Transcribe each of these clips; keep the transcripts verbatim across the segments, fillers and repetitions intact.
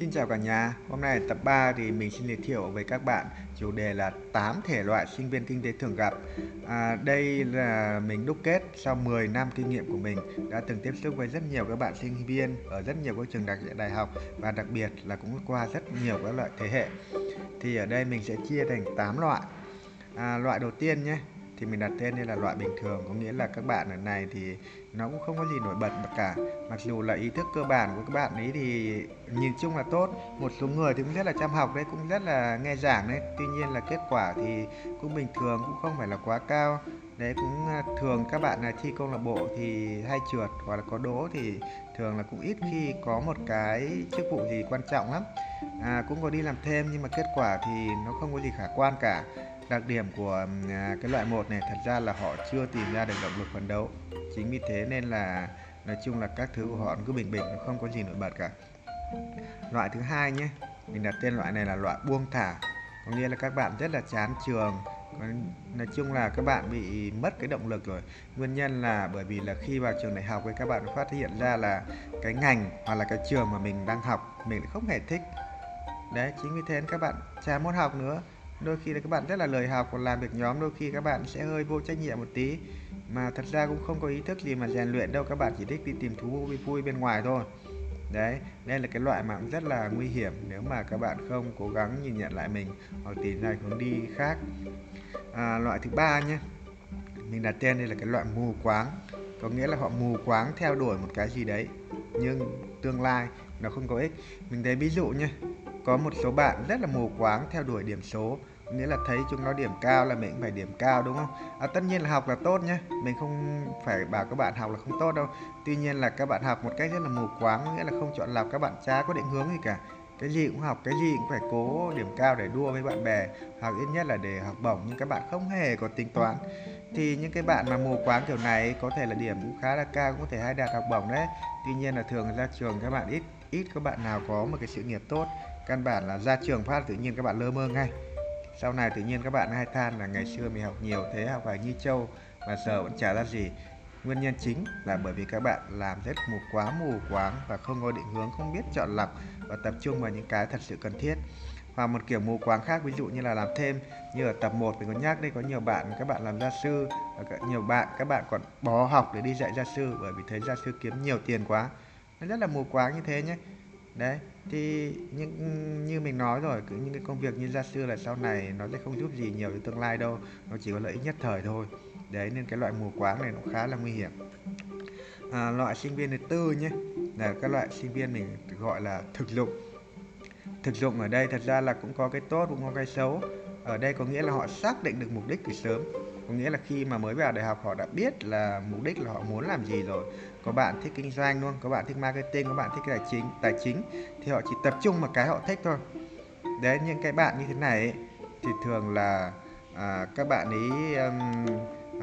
Xin chào cả nhà, hôm nay tập ba thì mình xin giới thiệu với các bạn chủ đề là tám thể loại sinh viên kinh tế thường gặp. À, đây là mình đúc kết sau mười năm kinh nghiệm của mình đã từng tiếp xúc với rất nhiều các bạn sinh viên ở rất nhiều các trường đại học và đặc biệt là cũng qua rất nhiều các loại thế hệ. Thì ở đây mình sẽ chia thành tám loại. À, loại đầu tiên nhé, thì mình đặt tên đây là loại bình thường, có nghĩa là các bạn ở này thì nó cũng không có gì nổi bật cả, mặc dù là ý thức cơ bản của các bạn ấy thì nhìn chung là tốt, một số người thì cũng rất là chăm học đấy, cũng rất là nghe giảng đấy, tuy nhiên là kết quả thì cũng bình thường, cũng không phải là quá cao đấy, cũng thường các bạn là thi câu lạc bộ thì hay trượt hoặc là có đỗ thì thường là cũng ít khi có một cái chức vụ gì quan trọng lắm. À, cũng có đi làm thêm nhưng mà kết quả thì nó không có gì khả quan cả. Đặc điểm của cái loại một này thật ra là họ chưa tìm ra được động lực phấn đấu. Chính vì thế nên là nói chung là các thứ của họ cứ bình bình, không có gì nổi bật cả. Loại thứ hai nhé, mình đặt tên loại này là loại buông thả. Có nghĩa là các bạn rất là chán trường, nói chung là các bạn bị mất cái động lực rồi. Nguyên nhân là bởi vì là khi vào trường đại học thì các bạn phát hiện ra là cái ngành hoặc là cái trường mà mình đang học mình lại không hề thích. Đấy, chính vì thế các bạn chả muốn học nữa. Đôi khi là các bạn rất là lười học, còn làm việc nhóm đôi khi các bạn sẽ hơi vô trách nhiệm một tí, mà thật ra cũng không có ý thức gì mà rèn luyện đâu, các bạn chỉ thích đi tìm thú vui vui bên ngoài thôi. Đấy, đây là cái loại mà cũng rất là nguy hiểm nếu mà các bạn không cố gắng nhìn nhận lại mình hoặc tìm ra hướng đi khác. À, loại thứ ba nhé, mình đặt tên đây là cái loại mù quáng, có nghĩa là họ mù quáng theo đuổi một cái gì đấy nhưng tương lai nó không có ích. Mình thấy ví dụ nhé, có một số bạn rất là mù quáng theo đuổi điểm số, nghĩa là thấy chúng nó điểm cao là mình cũng phải điểm cao, đúng không? À, tất nhiên là học là tốt nhé, mình không phải bảo các bạn học là không tốt đâu, tuy nhiên là các bạn học một cách rất là mù quáng, nghĩa là không chọn lọc, các bạn chả có định hướng gì cả, cái gì cũng học, cái gì cũng phải cố điểm cao để đua với bạn bè hoặc ít nhất là để học bổng, nhưng các bạn không hề có tính toán. Thì những cái bạn mà mù quáng kiểu này có thể là điểm cũng khá là cao, cũng có thể hay đạt học bổng đấy, tuy nhiên là thường ra trường các bạn ít ít có bạn nào có một cái sự nghiệp tốt. Căn bản là ra trường phát tự nhiên các bạn lơ mơ ngay. Sau này tự nhiên các bạn hay than là ngày xưa mình học nhiều thế, học phải như trâu mà giờ vẫn chả ra gì. Nguyên nhân chính là bởi vì các bạn làm rất mù quá mù quáng và không có định hướng, không biết chọn lọc và tập trung vào những cái thật sự cần thiết. Và một kiểu mù quáng khác ví dụ như là làm thêm, như ở tập một mình có nhắc đây, có nhiều bạn các bạn làm gia sư, và nhiều bạn các bạn còn bỏ học để đi dạy gia sư bởi vì thấy gia sư kiếm nhiều tiền quá. Nó rất là mù quáng như thế nhé. Đấy, thì những, như mình nói rồi, cứ những cái công việc như gia sư là sau này nó sẽ không giúp gì nhiều đến tương lai đâu, nó chỉ có lợi ích nhất thời thôi. Đấy, nên cái loại mù quáng này nó khá là nguy hiểm. À, loại sinh viên thứ tư nhé, là các loại sinh viên mình gọi là thực dụng. Thực dụng ở đây thật ra là cũng có cái tốt cũng có cái xấu. Ở đây có nghĩa là họ xác định được mục đích từ sớm, có nghĩa là khi mà mới vào đại học họ đã biết là mục đích là họ muốn làm gì rồi. Có bạn thích kinh doanh luôn, có bạn thích marketing, có bạn thích tài chính, tài chính thì họ chỉ tập trung vào cái họ thích thôi. Đấy, những cái bạn như thế này ấy, thì thường là à, các bạn ấy um,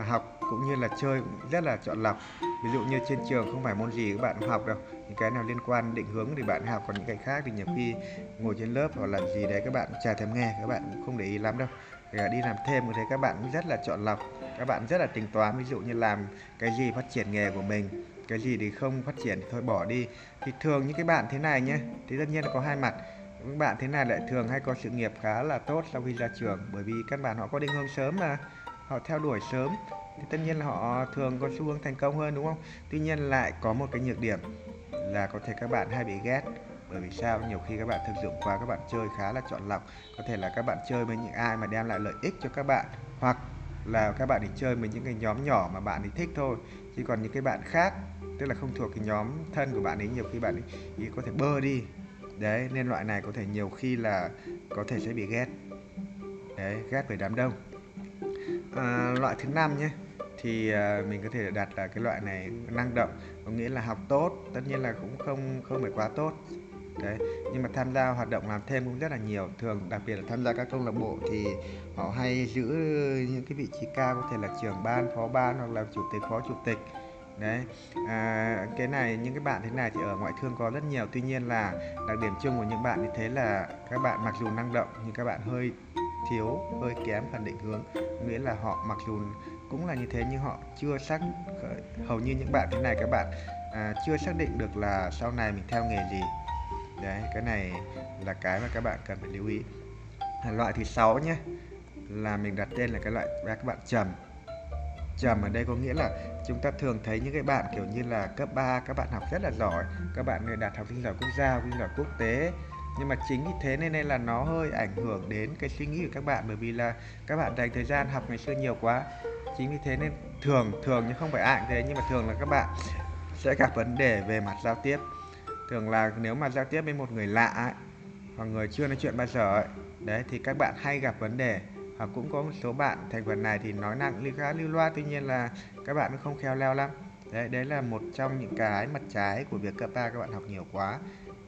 học cũng như là chơi cũng rất là chọn lọc. Ví dụ như trên trường không phải môn gì các bạn học đâu, những cái nào liên quan định hướng thì bạn học, còn những cái khác thì nhiều khi ngồi trên lớp hoặc làm gì đấy các bạn chả thèm nghe, các bạn cũng không để ý lắm đâu. Đi làm thêm cũng thế, các bạn cũng rất là chọn lọc, các bạn rất là tính toán, ví dụ như làm cái gì phát triển nghề của mình, cái gì thì không phát triển thì thôi bỏ đi. Thì thường những cái bạn thế này nhé, thì tất nhiên là có hai mặt, những bạn thế này lại thường hay có sự nghiệp khá là tốt sau khi ra trường, bởi vì các bạn họ có định hướng sớm mà, họ theo đuổi sớm thì tất nhiên là họ thường có xu hướng thành công hơn, đúng không? Tuy nhiên lại có một cái nhược điểm là có thể các bạn hay bị ghét. Bởi vì sao? Nhiều khi các bạn thực dụng quá, các bạn chơi khá là chọn lọc, có thể là các bạn chơi với những ai mà đem lại lợi ích cho các bạn, hoặc là các bạn đi chơi với những cái nhóm nhỏ mà bạn ấy thích thôi, chứ còn những cái bạn khác tức là không thuộc cái nhóm thân của bạn ấy, nhiều khi bạn ấy, ấy có thể bơ đi. Đấy, nên loại này có thể nhiều khi là có thể sẽ bị ghét, đấy, ghét bởi đám đông. À, loại thứ năm nhé, thì mình có thể đặt là cái loại này năng động, có nghĩa là học tốt, tất nhiên là cũng không không phải quá tốt. Đấy, nhưng mà tham gia hoạt động làm thêm cũng rất là nhiều, thường đặc biệt là tham gia các câu lạc bộ thì họ hay giữ những cái vị trí cao, có thể là trưởng ban, phó ban hoặc là chủ tịch, phó chủ tịch. Đấy, à, cái này những cái bạn thế này thì ở ngoại thương có rất nhiều, tuy nhiên là đặc điểm chung của những bạn như thế là các bạn mặc dù năng động nhưng các bạn hơi thiếu, hơi kém phần định hướng, nghĩa là họ mặc dù cũng là như thế nhưng họ chưa xác, hầu như những bạn thế này các bạn à, chưa xác định được là sau này mình theo nghề gì. Đấy, cái này là cái mà các bạn cần phải lưu ý. Loại thứ sáu nhé, là mình đặt tên là cái loại các bạn trầm. Trầm ở đây có nghĩa là chúng ta thường thấy những cái bạn kiểu như là cấp ba, các bạn học rất là giỏi, các bạn đạt học sinh giỏi quốc gia, học sinh giỏi quốc tế. Nhưng mà chính vì thế nên là nó hơi ảnh hưởng đến cái suy nghĩ của các bạn, bởi vì là các bạn dành thời gian học ngày xưa nhiều quá. Chính vì thế nên thường, thường nhưng không phải ai thế, nhưng mà thường là các bạn sẽ gặp vấn đề về mặt giao tiếp. Thường là nếu mà giao tiếp với một người lạ ấy, hoặc người chưa nói chuyện bao giờ ấy, đấy thì các bạn hay gặp vấn đề. Hoặc cũng có một số bạn thành phần này thì nói năng cũng khá lưu loa, tuy nhiên là các bạn cũng không khéo léo lắm. Đấy, đấy là một trong những cái mặt trái của việc cấp ba các bạn học nhiều quá.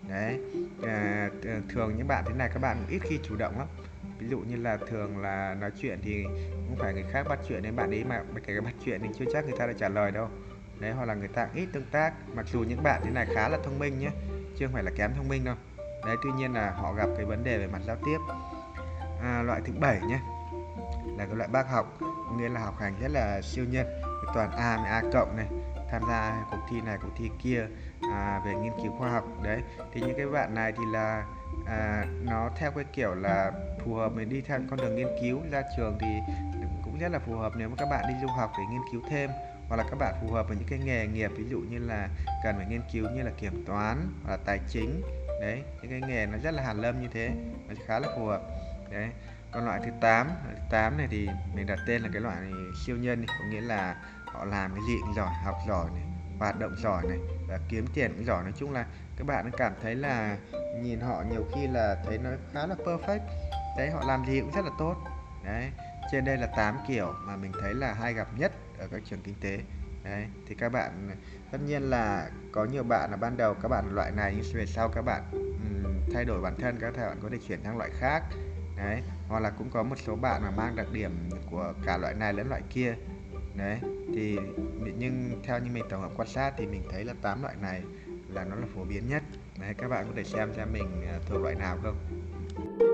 Đấy, à, thường những bạn thế này các bạn ít khi chủ động lắm. Ví dụ như là thường là nói chuyện thì không phải người khác bắt chuyện đến bạn ấy, mà cái bắt chuyện thì chưa chắc người ta đã trả lời đâu. Đấy, hoặc là người ta ít tương tác, mặc dù những bạn thế này khá là thông minh nhé, chứ không phải là kém thông minh đâu. Đấy, tuy nhiên là họ gặp cái vấn đề về mặt giao tiếp. À, loại thứ bảy nhé, là cái loại bác học, nghĩa là học hành rất là siêu nhân, toàn A với A cộng này, tham gia cuộc thi này cuộc thi kia, à, về nghiên cứu khoa học. Đấy thì những cái bạn này thì là à, nó theo cái kiểu là phù hợp để đi theo con đường nghiên cứu, ra trường thì cũng rất là phù hợp nếu mà các bạn đi du học để nghiên cứu thêm, hoặc là các bạn phù hợp với những cái nghề nghiệp ví dụ như là cần phải nghiên cứu như là kiểm toán hoặc là tài chính. Đấy, những cái nghề nó rất là hàn lâm như thế, nó khá là phù hợp. Đấy, còn loại thứ tám, loại thứ tám này thì mình đặt tên là cái loại này siêu nhân này, có nghĩa là họ làm cái gì cũng giỏi, học giỏi này, hoạt động giỏi này, và kiếm tiền cũng giỏi. Nói chung là các bạn cảm thấy là nhìn họ nhiều khi là thấy nó khá là perfect. Đấy, họ làm gì cũng rất là tốt. Đấy, trên đây là tám kiểu mà mình thấy là hay gặp nhất ở các trường kinh tế. Đấy, thì các bạn tất nhiên là có nhiều bạn là ban đầu các bạn loại này, nhưng về sau các bạn um, thay đổi bản thân, các bạn có thể chuyển sang loại khác. Đấy, hoặc là cũng có một số bạn mà mang đặc điểm của cả loại này lẫn loại kia. Đấy, thì nhưng theo như mình tổng hợp quan sát thì mình thấy là tám loại này là nó là phổ biến nhất. Đấy, các bạn có thể xem xem mình thuộc loại nào không.